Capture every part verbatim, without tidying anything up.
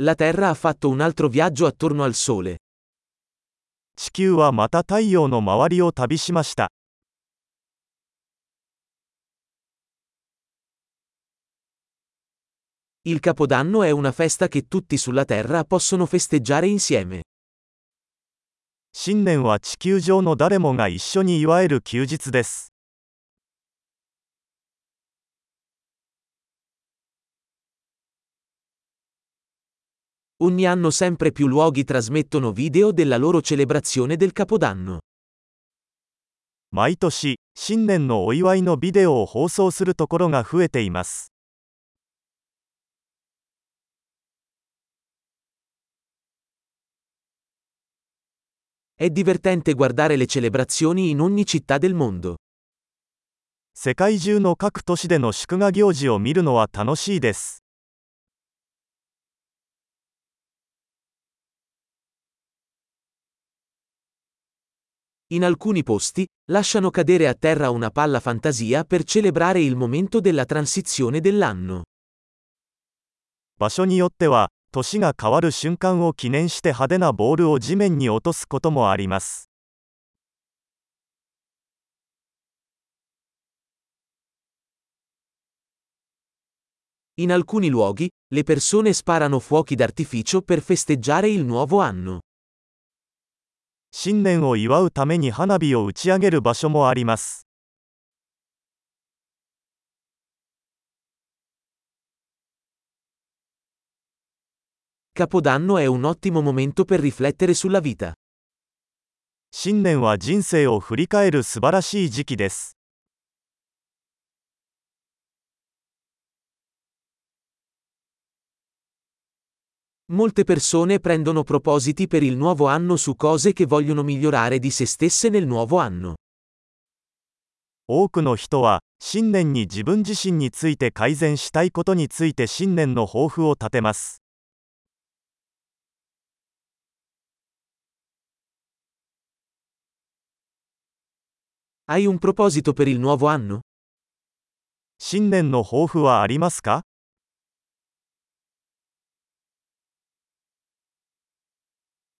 La Terra ha fatto un altro viaggio attorno al Sole. 地球はまた太陽の周りを旅しました。 Il Capodanno è una festa che tutti sulla Terra possono festeggiare insieme. 新年は地球上の誰もが一緒に祝える休日です。 Ogni anno sempre più luoghi trasmettono video della loro celebrazione del Capodanno. 毎年、新年のお祝いのビデオを放送するところが増えています。 È divertente guardare le celebrazioni in ogni città del mondo. 世界中の各都市での祝賀行事を見るのは楽しいです。 In alcuni posti, lasciano cadere a terra una palla fantasia per celebrare il momento della transizione dell'anno. 場所によっては、年が変わる瞬間を記念して派手なボールを地面に落とすこともあります。 In alcuni luoghi, le persone sparano fuochi d'artificio per festeggiare il nuovo anno. 新年を祝うために花火を打ち上げる場所もあります。 Capodanno è un ottimo momento per riflettere sulla vita. 新年は人生を振り返る素晴らしい時期です。 Molte persone prendono propositi per il nuovo anno su cose che vogliono migliorare di se stesse nel nuovo anno. 多くの人は、新年に自分自身について改善したいことについて新年の抱負を立てます。 Hai un proposito per il nuovo anno? 新年の抱負はありますか?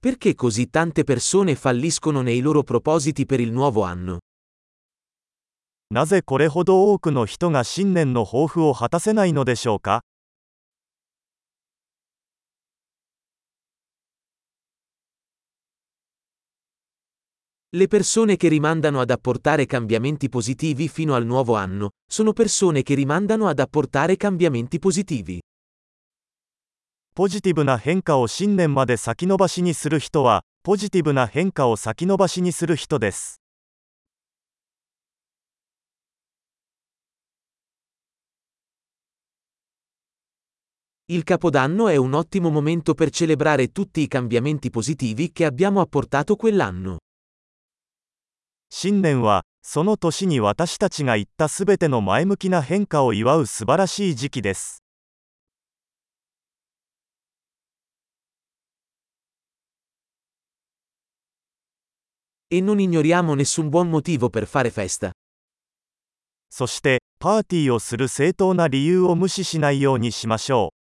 Perché così tante persone falliscono nei loro propositi per il nuovo anno? なぜこれほど多くの人が新年の抱負を果たせないのでしょうか? Le persone che rimandano ad apportare cambiamenti positivi fino al nuovo anno, sono persone che rimandano ad apportare cambiamenti positivi. ポジティブな変化を新年まで先延ばしにする人は、ポジティブな変化を先延ばしにする人です。 Il Capodanno è un ottimo momento per celebrare tutti i cambiamenti positivi che abbiamo apportato quell'anno. 新年は、その年に私たちが行ったすべての前向きな変化を祝う素晴らしい時期です。 E non ignoriamo nessun buon motivo per fare festa. そして、パーティーをする正当な理由を無視しないようにしましょう。